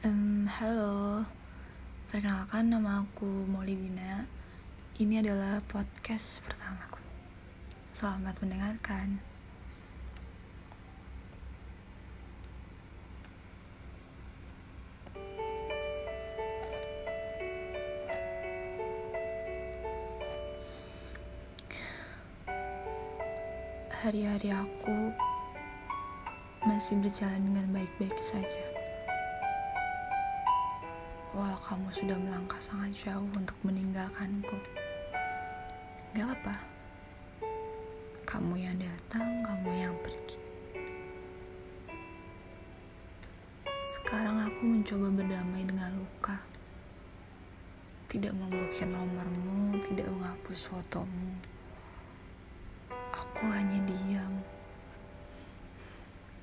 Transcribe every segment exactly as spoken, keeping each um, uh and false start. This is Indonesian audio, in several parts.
Um, halo, perkenalkan nama aku Molly Dina. Ini adalah podcast pertamaku. Selamat mendengarkan. Hari-hari aku masih berjalan dengan baik-baik saja. Walau kamu sudah melangkah sangat jauh untuk meninggalkanku, gak apa, kamu yang datang, kamu yang pergi. Sekarang aku mencoba berdamai dengan luka, tidak memblokir nomormu, tidak menghapus fotomu. Aku hanya diam,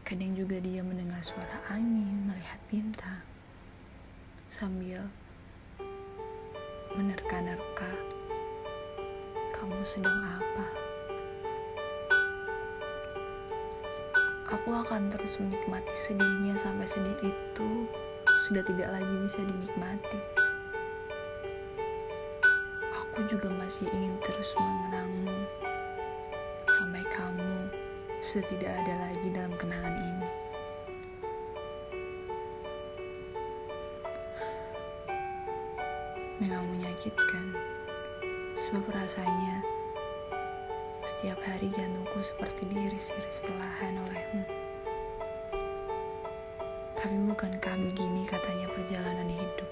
kadang juga diam mendengar suara angin, melihat bintang, sambil menerka-nerka kamu sedang apa. Aku akan terus menikmati sedihnya sampai sedih itu sudah tidak lagi bisa dinikmati. Aku juga masih ingin terus mengenangmu sampai kamu sudah tidak ada lagi dalam kenangan ini. Memang menyakitkan, sebab rasanya setiap hari jantungku seperti diiris-iris perlahan olehmu. Tapi bukankah begini katanya perjalanan hidup?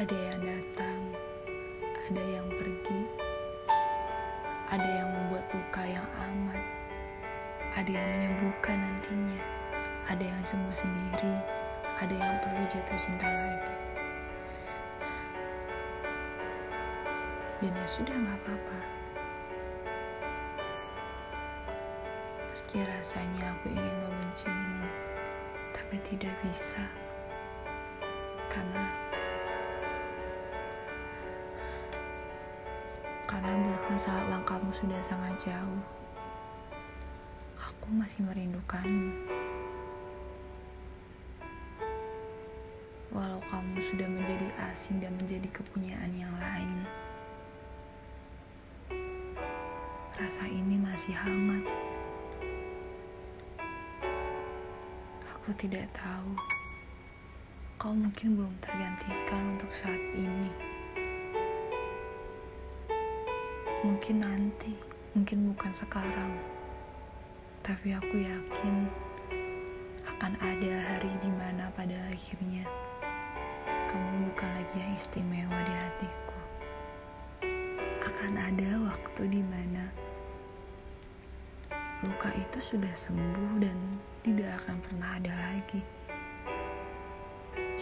Ada yang datang, ada yang pergi, ada yang membuat luka yang amat, ada yang menyembuhkan nantinya, ada yang sembuh sendiri, ada yang perlu jatuh cinta lagi. Dan ya sudah, gak apa-apa. Meski rasanya aku ingin membencimu, tapi tidak bisa. Karena Karena bahkan saat langkahmu sudah sangat jauh, aku masih merindukanmu. Walau kamu sudah menjadi asing dan menjadi kepunyaan yang lain, rasa ini masih hangat. Aku tidak tahu, kau mungkin belum tergantikan untuk saat ini. Mungkin nanti, mungkin bukan sekarang. Tapi aku yakin akan ada hari di mana pada akhirnya kamu bukan lagi yang istimewa di hatiku. Akan ada waktu di mana luka itu sudah sembuh dan tidak akan pernah ada lagi.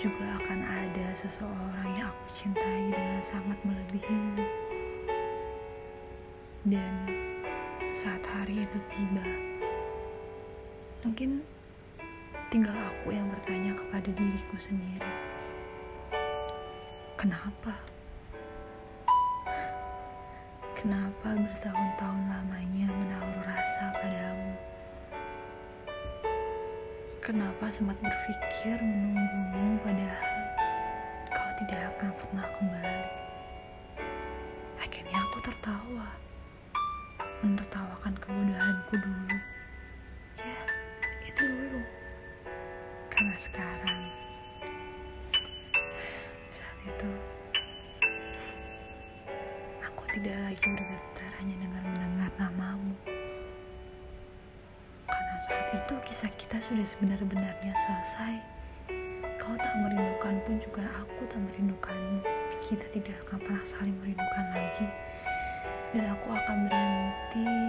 Juga akan ada seseorang yang aku cintai dengan sangat melebihimu. Dan saat hari itu tiba, mungkin tinggal aku yang bertanya kepada diriku sendiri, kenapa? Kenapa bertahun-tahun lamanya menaruh rasa padamu? Kenapa sempat berpikir menunggumu padahal kau tidak akan pernah kembali? Akhirnya aku tertawa, menertawakan kebodohanku dulu. Ya, itu dulu. Karena sekarang, saat itu, tidak lagi bergetar hanya dengan mendengar namamu. Karena saat itu kisah kita sudah sebenar-benarnya selesai. Kau tak merindukan pun juga aku tak merindukanmu. Kita tidak akan pernah saling merindukan lagi. Dan aku akan berhenti